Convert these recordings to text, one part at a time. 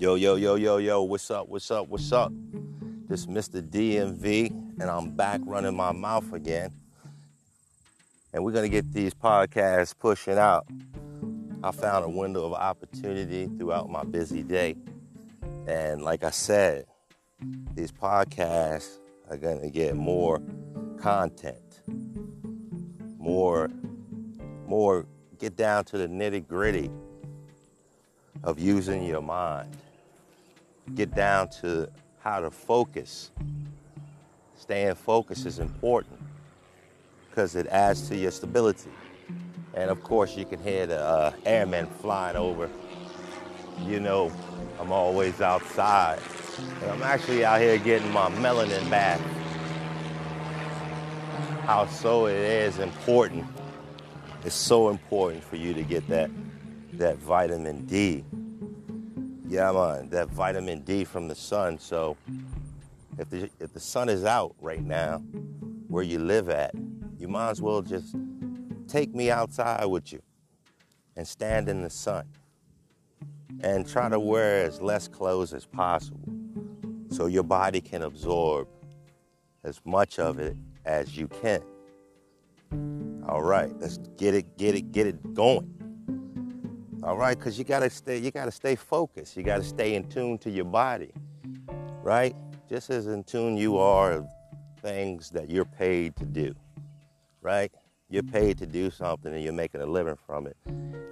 Yo, what's up? This is Mr. DMV, and I'm back running my mouth again. And we're going to get these podcasts pushing out. I found a window of opportunity throughout my busy day. And like I said, these podcasts are going to get more content, more get down to the nitty-gritty of using your mind. Get down to how to focus. Staying focused is important because it adds to your stability. And of course, you can hear the airmen flying over. You know, I'm always outside. And I'm actually out here getting my melanin bath. How so it is important. It's so important for you to get that vitamin D. Yeah, man, that vitamin D from the sun. So if the sun is out right now, where you live at, you might as well just take me outside with you and stand in the sun and try to wear as less clothes as possible so your body can absorb as much of it as you can. All right, let's get it going. All right, because you gotta stay focused. You gotta stay in tune to your body, right? Just as in tune you are of things that you're paid to do, right? You're paid to do something and you're making a living from it.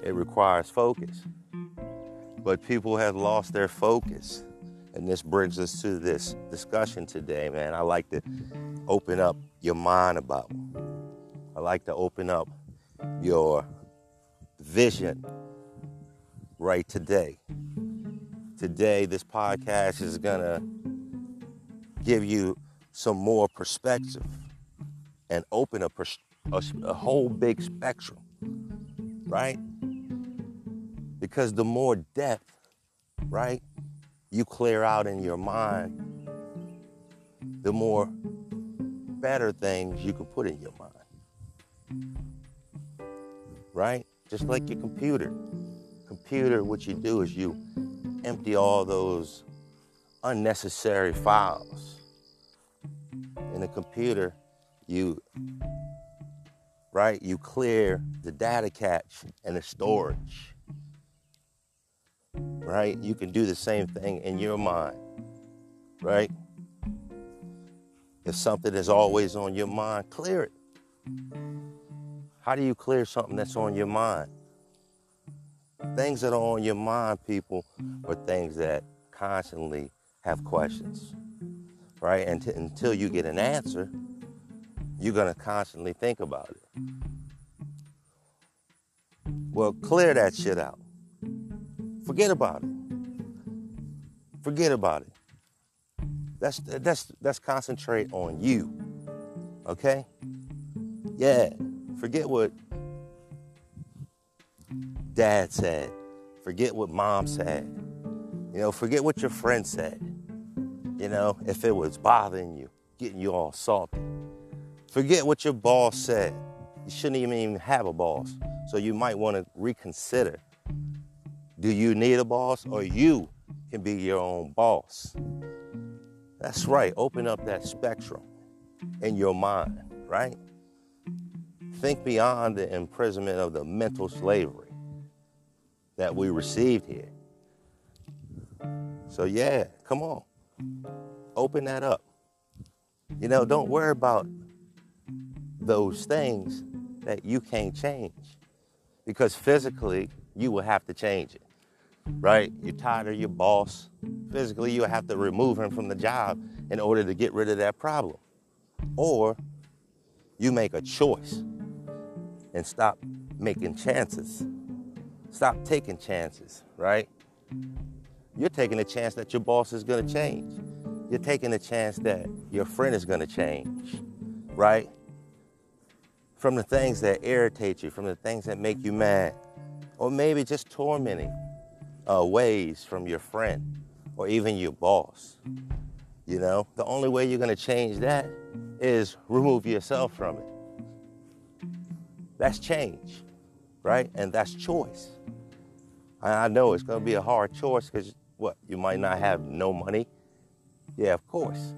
It requires focus. But people have lost their focus. And this brings us to this discussion today, man. I like to open up your mind about. I like to open up your vision right today. Today, this podcast is gonna give you some more perspective and open a whole big spectrum, right? Because the more depth, right, you clear out in your mind, the more better things you can put in your mind. Right? Just like your computer. Computer, what you do is you empty all those unnecessary files. In the computer, you clear the data cache and the storage. Right? You can do the same thing in your mind. Right? If something is always on your mind, clear it. How do you clear something that's on your mind? Things that are on your mind, people, are things that constantly have questions, right? And until you get an answer, you're going to constantly think about it. Well, clear that shit out. Forget about it. Let's concentrate on you, okay? Yeah. Forget what dad said. Forget what mom said. You know, forget what your friend said. You know, if it was bothering you, getting you all salty. Forget what your boss said. You shouldn't even have a boss. So you might want to reconsider. Do you need a boss, or you can be your own boss? That's right. Open up that spectrum in your mind, right? Think beyond the imprisonment of the mental slavery that we received here. So yeah, come on. Open that up. You know, don't worry about those things that you can't change, because physically you will have to change it, right? You're tired of your boss. Physically, you'll have to remove him from the job in order to get rid of that problem. Or you make a choice. And stop making chances. Stop taking chances, right? You're taking a chance that your boss is going to change. You're taking a chance that your friend is going to change, right? From the things that irritate you, from the things that make you mad, or maybe just tormenting ways from your friend or even your boss. You know, the only way you're going to change that is remove yourself from it. That's change, right? And that's choice. I know it's going to be a hard choice because What, you might not have no money? Yeah, of course.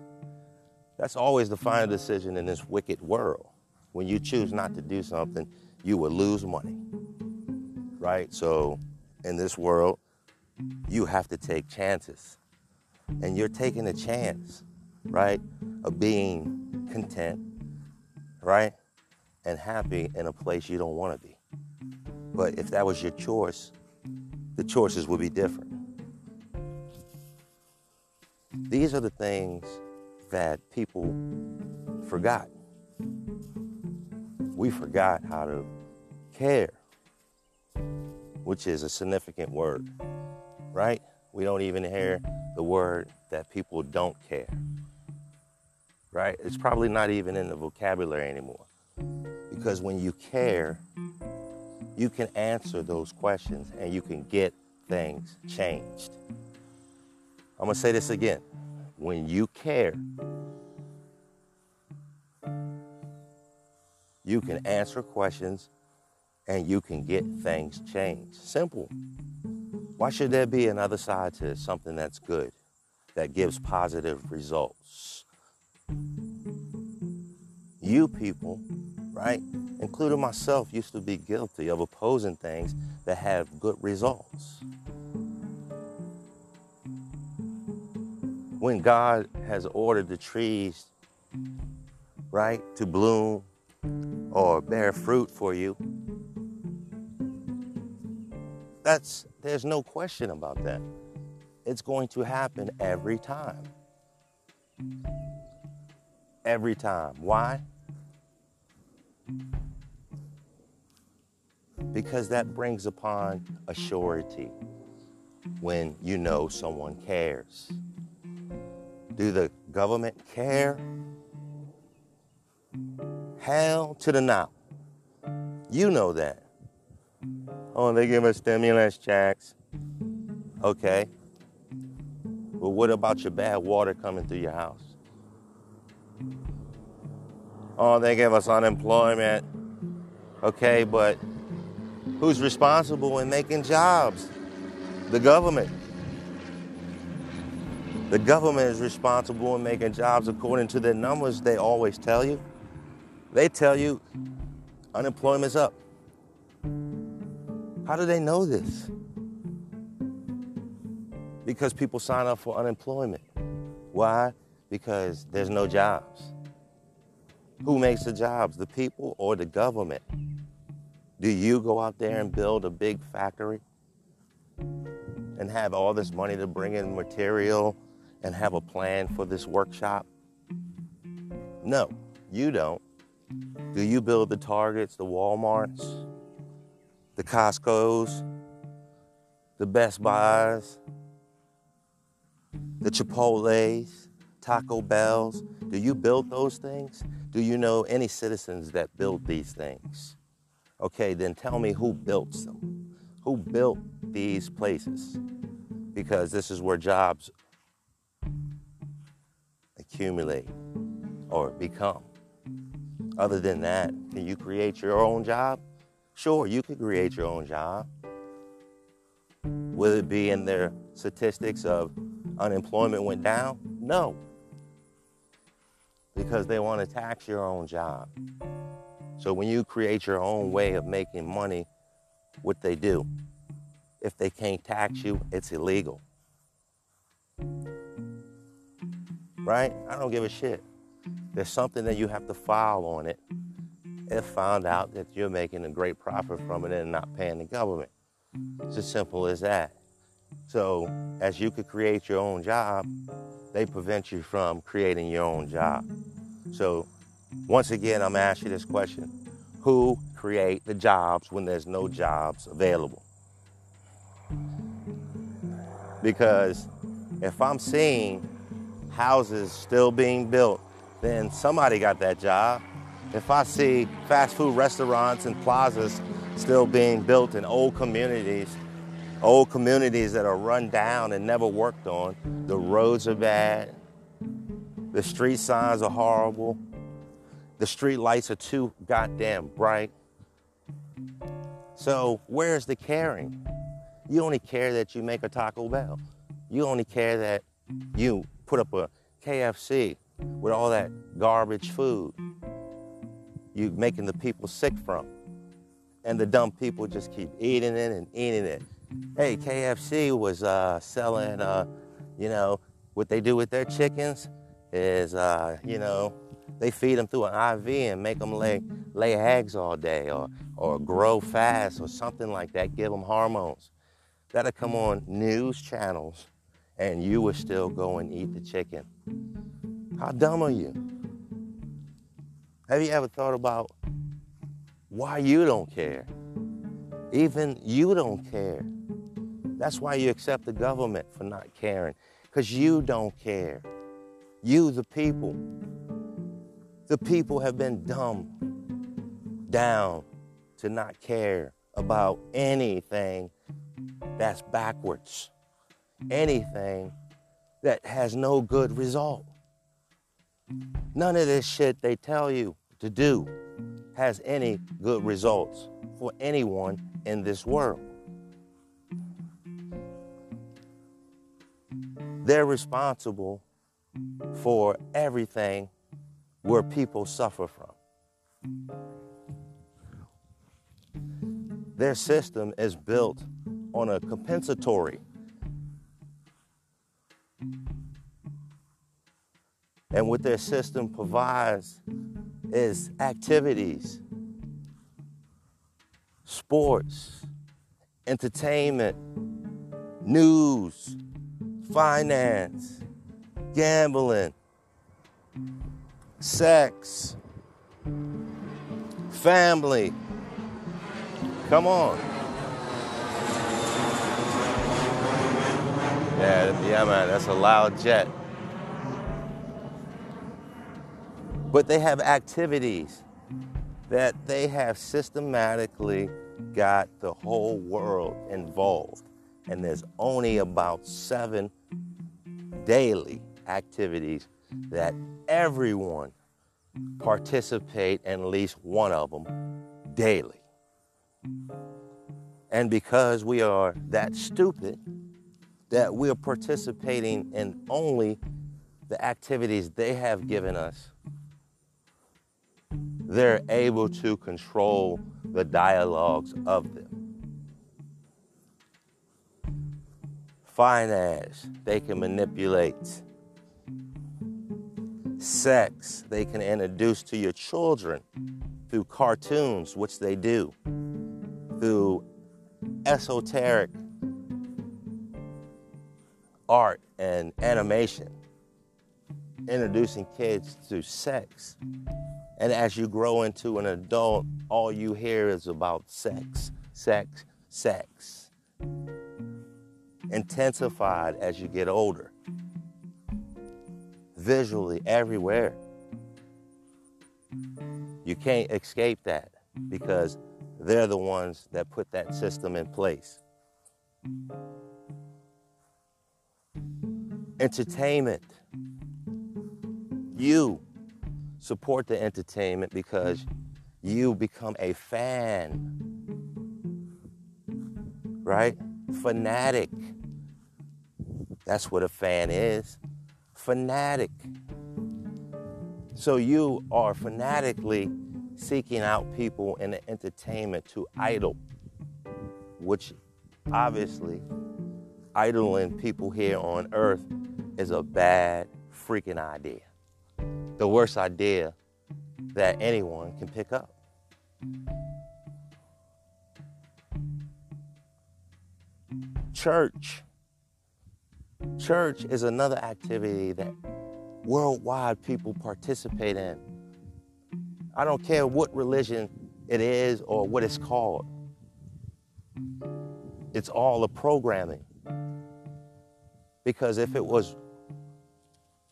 That's always the final decision in this wicked world. When you choose not to do something, you will lose money, right? So in this world, you have to take chances. And you're taking a chance, right, of being content, right, and happy in a place you don't want to be. But if that was your choice, the choices would be different. These are the things that people forgot. We forgot how to care, which is a significant word, right? We don't even hear the word that people don't care, right? It's probably not even in the vocabulary anymore, because when you care, you can answer those questions and you can get things changed. I'm gonna say this again. When you care, you can answer questions and you can get things changed. Simple. Why should there be another side to something that's good, that gives positive results? You people, right, including myself, used to be guilty of opposing things that have good results. When God has ordered the trees, right, to bloom or bear fruit for you, there's no question about that. It's going to happen every time. Every time. Why? Because that brings upon a surety when you know someone cares. Do the government care? Hell to the no. You know that. Oh, they give us stimulus checks. Okay. But what about your bad water coming through your house? Oh, they give us unemployment. Okay, but who's responsible in making jobs? The government. The government is responsible in making jobs according to the numbers they always tell you. They tell you unemployment's up. How do they know this? Because people sign up for unemployment. Why? Because there's no jobs. Who makes the jobs, the people or the government? Do you go out there and build a big factory and have all this money to bring in material and have a plan for this workshop? No, you don't. Do you build the Targets, the Walmarts, the Costcos, the Best Buys, the Chipotles, Taco Bells? Do you build those things? Do you know any citizens that build these things? Okay, then tell me who builds them. Who built these places? Because this is where jobs accumulate or become. Other than that, can you create your own job? Sure, you can create your own job. Will it be in their statistics of unemployment went down? No, because they want to tax your own job. So when you create your own way of making money, what they do, if they can't tax you, it's illegal, right? I don't give a shit. There's something that you have to file on it if found out that you're making a great profit from it and not paying the government. It's as simple as that. So as you could create your own job, they prevent you from creating your own job. So once again, I'm asking you this question. Who create the jobs when there's no jobs available? Because if I'm seeing houses still being built, then somebody got that job. If I see fast food restaurants and plazas still being built in old communities that are run down and never worked on, the roads are bad, the street signs are horrible, the street lights are too goddamn bright. So where's the caring? You only care that you make a Taco Bell. You only care that you put up a KFC with all that garbage food you're making the people sick from. And the dumb people just keep eating it and eating it. Hey, KFC was selling, you know, what they do with their chickens is, you know, they feed them through an IV and make them lay eggs all day or grow fast or something like that, give them hormones. That'll come on news channels and you will still go and eat the chicken. How dumb are you? Have you ever thought about why you don't care? Even you don't care. That's why you accept the government for not caring, because you don't care. You, the people. The people have been dumbed down to not care about anything that's backwards, anything that has no good result. None of this shit they tell you to do has any good results for anyone in this world. They're responsible for everything where people suffer from. Their system is built on a compensatory. And what their system provides is activities, sports, entertainment, news, finance, gambling, sex, family. Come on. Yeah, man, that's a loud jet. But they have activities that they have systematically got the whole world involved. And there's only about 7 daily activities that everyone participate in at least one of them daily. And because we are that stupid that we are participating in only the activities they have given us, they're able to control the dialogues of them. Finance, they can manipulate. Sex, they can introduce to your children through cartoons, which they do, through esoteric art and animation, introducing kids to sex. And as you grow into an adult, all you hear is about sex, sex, sex. Intensified as you get older. Visually, everywhere. You can't escape that because they're the ones that put that system in place. Entertainment. You support the entertainment because you become a fan, right? Fanatic. That's what a fan is. Fanatic. So you are fanatically seeking out people in the entertainment to idol, which obviously idoling people here on earth is a bad freaking idea. The worst idea that anyone can pick up. Church. Church is another activity that worldwide people participate in. I don't care what religion it is or what it's called. It's all a programming. Because if it was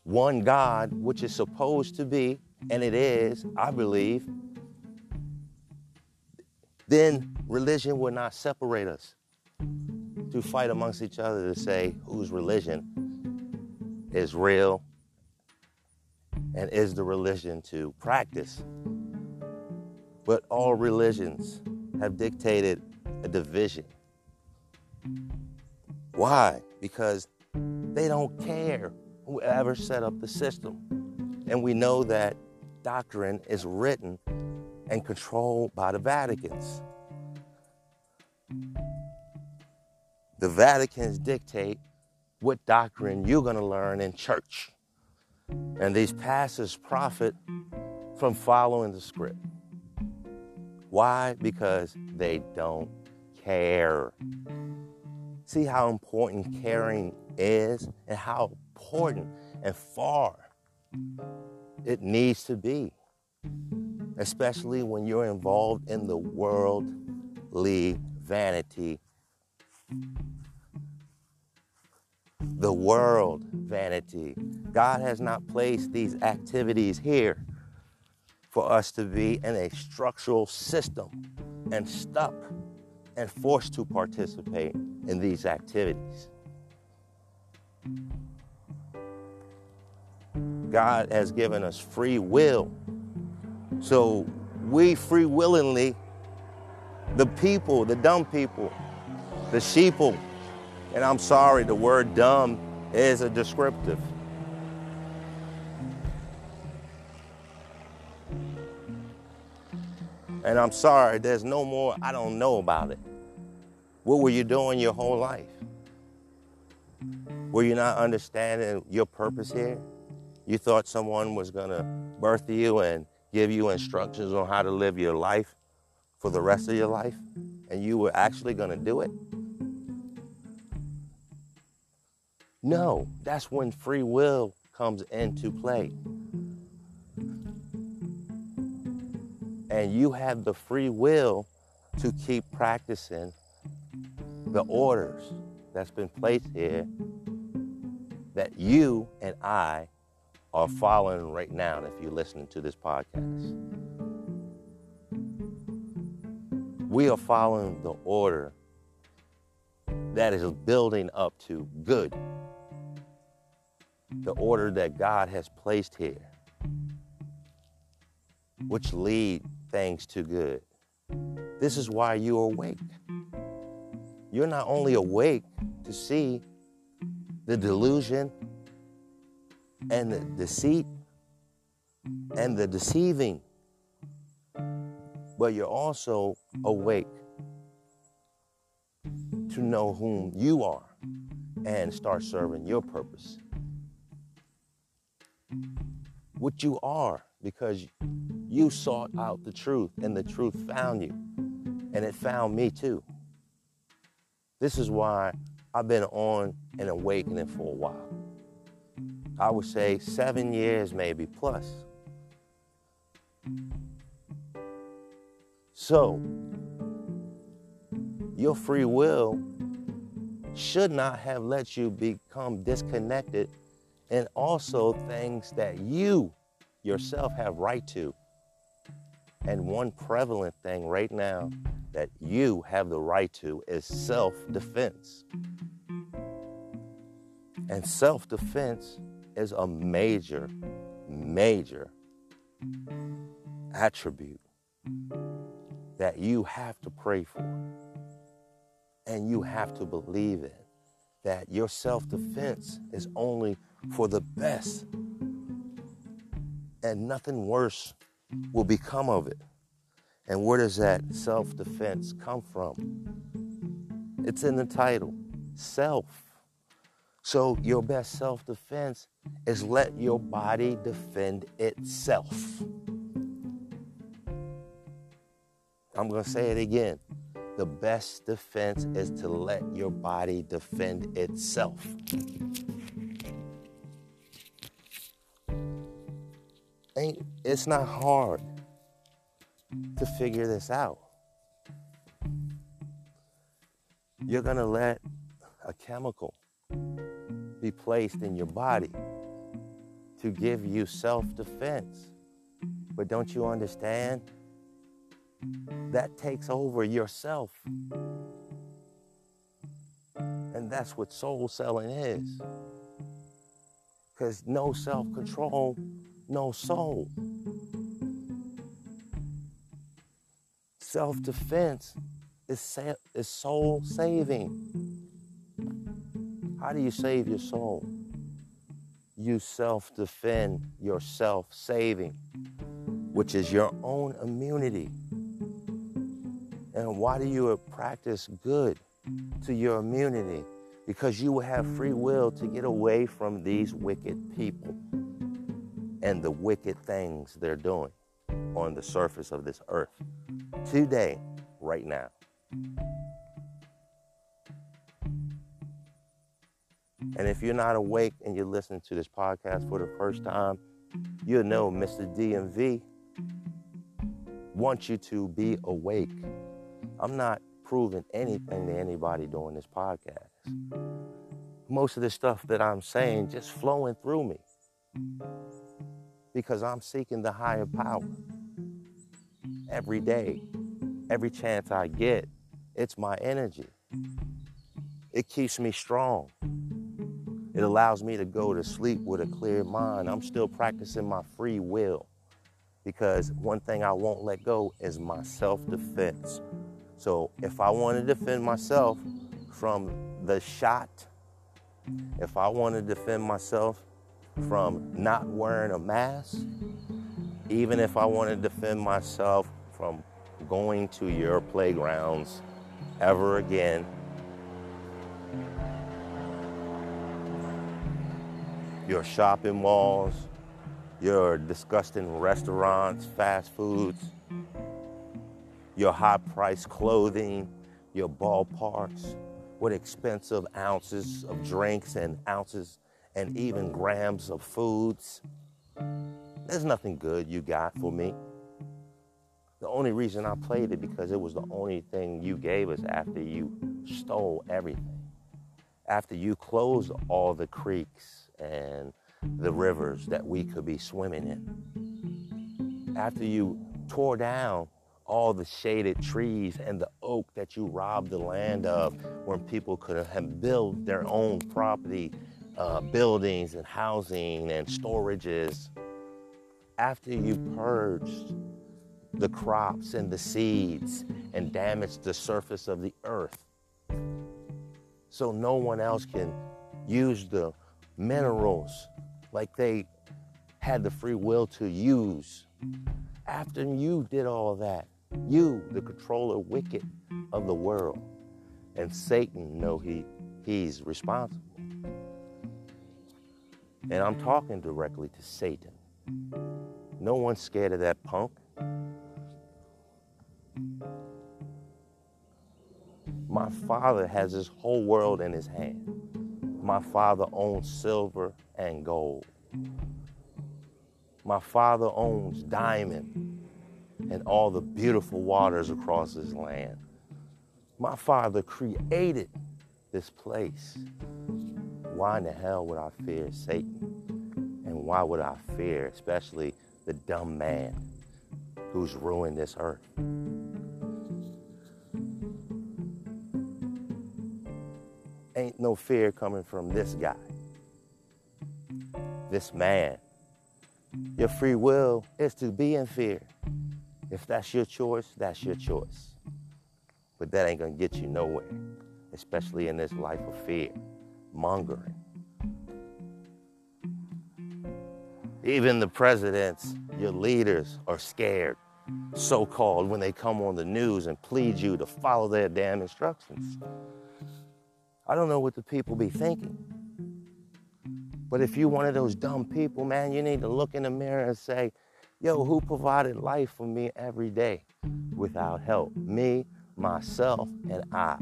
one God, which is supposed to be, and it is, I believe, then religion will not separate us to fight amongst each other to say whose religion is real and is the religion to practice. But all religions have dictated a division. Why? Because They don't care whoever set up the system. And we know that doctrine is written and controlled by the Vaticans. The Vaticans dictate what doctrine you're going to learn in church. And these pastors profit from following the script. Why? Because they don't care. See how important caring is and how important and far it needs to be, especially when you're involved in the worldly vanity. The world vanity. God has not placed these activities here for us to be in a structural system and stuck and forced to participate in these activities. God has given us free will. So we free willingly, the people, the dumb people, the sheeple, and I'm sorry, the word dumb is a descriptive. And I'm sorry, there's no more, I don't know about it. What were you doing your whole life? Were you not understanding your purpose here? You thought someone was gonna birth you and give you instructions on how to live your life for the rest of your life, and you were actually gonna do it? No, that's when free will comes into play. And you have the free will to keep practicing the orders that's been placed here that you and I are following right now if you're listening to this podcast. We are following the order that is building up to good. The order that God has placed here, which lead things to good. This is why you're awake. You're not only awake to see the delusion and the deceit and the deceiving, but you're also awake to know whom you are and start serving your purpose. What you are, because you sought out the truth and the truth found you, and it found me too. This is why I've been on an awakening for a while. I would say 7 years, maybe plus. So, your free will should not have let you become disconnected and also things that you yourself have right to. And one prevalent thing right now that you have the right to is self-defense. And self-defense is a major, major attribute that you have to pray for and you have to believe in, that your self-defense is only for the best and nothing worse will become of it. And where does that self-defense come from? It's in the title, self. So your best self-defense is let your body defend itself. I'm gonna say it again. The best defense is to let your body defend itself. It's not hard to figure this out. You're gonna let a chemical be placed in your body to give you self-defense. But don't you understand? That takes over yourself. And that's what soul selling is. Because no self-control, no soul. Self-defense is soul saving. How do you save your soul? you self-defend yourself saving, which is your own immunity. And why do you practice good to your immunity? Because you will have free will to get away from these wicked people and the wicked things they're doing on the surface of this earth today, right now. And if you're not awake and you're listening to this podcast for the first time, you'll know Mr. DMV wants you to be awake. I'm not proving anything to anybody doing this podcast. Most of the stuff that I'm saying just flowing through me because I'm seeking the higher power every day, every chance I get. It's my energy. It keeps me strong. It allows me to go to sleep with a clear mind. I'm still practicing my free will because one thing I won't let go is my self-defense. So if I want to defend myself from the shot, if I want to defend myself from not wearing a mask, even if I want to defend myself from going to your playgrounds ever again, your shopping malls, your disgusting restaurants, fast foods, your high-priced clothing, your ballparks with expensive ounces of drinks and ounces and even grams of foods. There's nothing good you got for me. The only reason I played it because it was the only thing you gave us after you stole everything, after you closed all the creeks and the rivers that we could be swimming in. After you tore down all the shaded trees and the oak that you robbed the land of when people could have built their own property, buildings and housing and storages. After you purged the crops and the seeds and damaged the surface of the earth so no one else can use the minerals like they had the free will to use. After you did all that, you, the controller wicked of the world, and Satan know he's responsible. And I'm talking directly to Satan. No one's scared of that punk. My father has this whole world in his hand. My father owns silver and gold. My father owns diamond and all the beautiful waters across this land. My father created this place. Why in the hell would I fear Satan? And why would I fear, especially the dumb man who's ruined this earth? Ain't no fear coming from this guy, this man. Your free will is to be in fear. If that's your choice, that's your choice. But that ain't gonna get you nowhere, especially in this life of fear, mongering. Even the presidents, your leaders are scared, so-called, when they come on the news and plead you to follow their damn instructions. I don't know what the people be thinking. But if you're one of those dumb people, man, you need to look in the mirror and say, yo, who provided life for me every day without help? Me, myself, and I.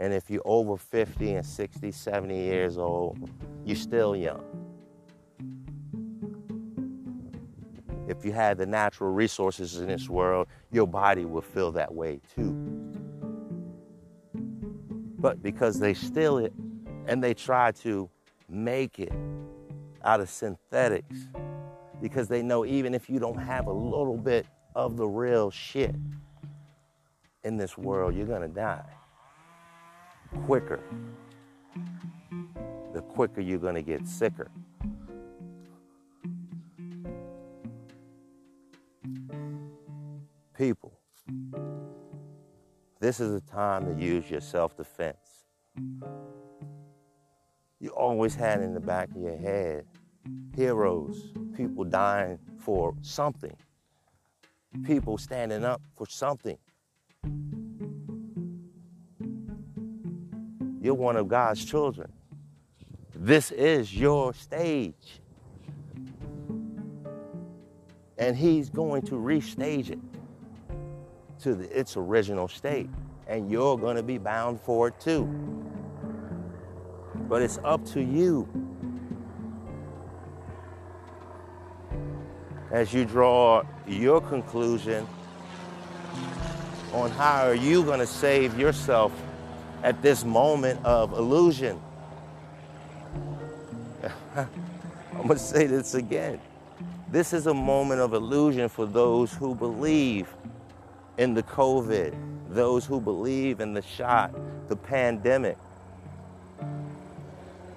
And if you're over 50 and 60, 70 years old, you're still young. If you had the natural resources in this world, your body would feel that way too. But because they steal it and they try to make it out of synthetics, because they know even if you don't have a little bit of the real shit in this world, you're gonna die quicker. The quicker you're gonna get sicker. People. This is a time to use your self-defense. you always had in the back of your head heroes, people dying for something, people standing up for something. You're one of God's children. This is your stage. And he's going to restage it to its original state. And you're going to be bound for it too. But it's up to you. As you draw your conclusion on how are you going to save yourself at this moment of illusion. I'm going to say this again. This is a moment of illusion for those who believe in the COVID, those who believe in the shot, the pandemic.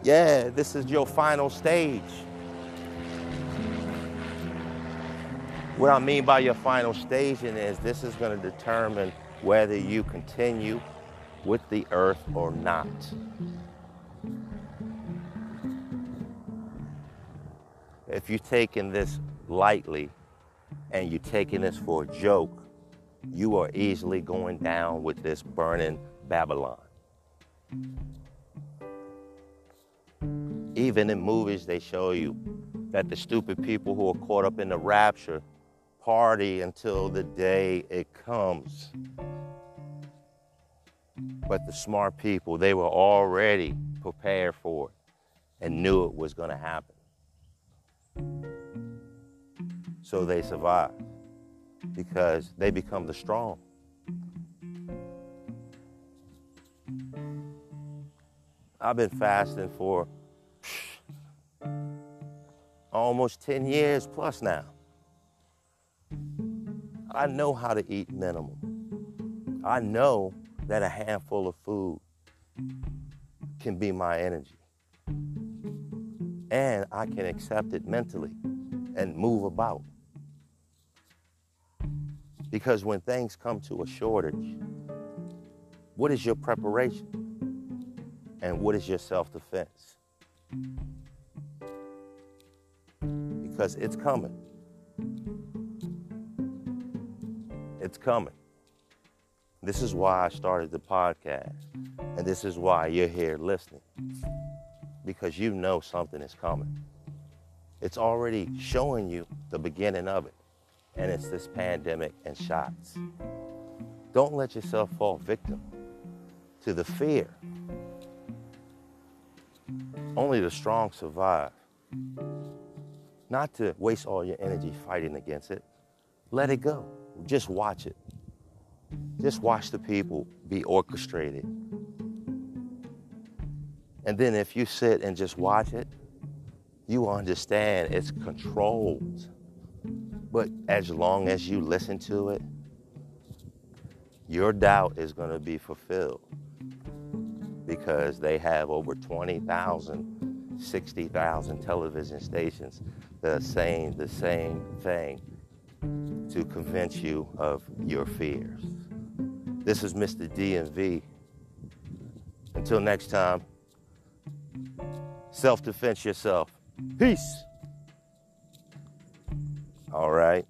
Yeah, this is your final stage. What I mean by your final staging is this is going to determine whether you continue with the earth or not. If you're taking this lightly and you're taking this for a joke, you are easily going down with this burning Babylon. Even in movies, they show you that the stupid people who are caught up in the rapture party until the day it comes. But the smart people, they were already prepared for it and knew it was going to happen. So they survive because they become the strong. I've been fasting for almost 10 years plus now. I know how to eat minimum. I know that a handful of food can be my energy. And I can accept it mentally and move about. Because when things come to a shortage, what is your preparation? And what is your self-defense? Because it's coming. It's coming. This is why I started the podcast. And this is why you're here listening. Because you know something is coming. It's already showing you the beginning of it. And it's this pandemic and shots. Don't let yourself fall victim to the fear. Only the strong survive. Not to waste all your energy fighting against it. Let it go. Just watch it. Just watch the people be orchestrated. And then if you sit and just watch it, you understand it's controlled. But as long as you listen to it, your doubt is going to be fulfilled because they have over 20,000, 60,000 television stations that are saying the same thing to convince you of your fears. This is Mr. DMV. Until next time, self-defense yourself. Peace. All right.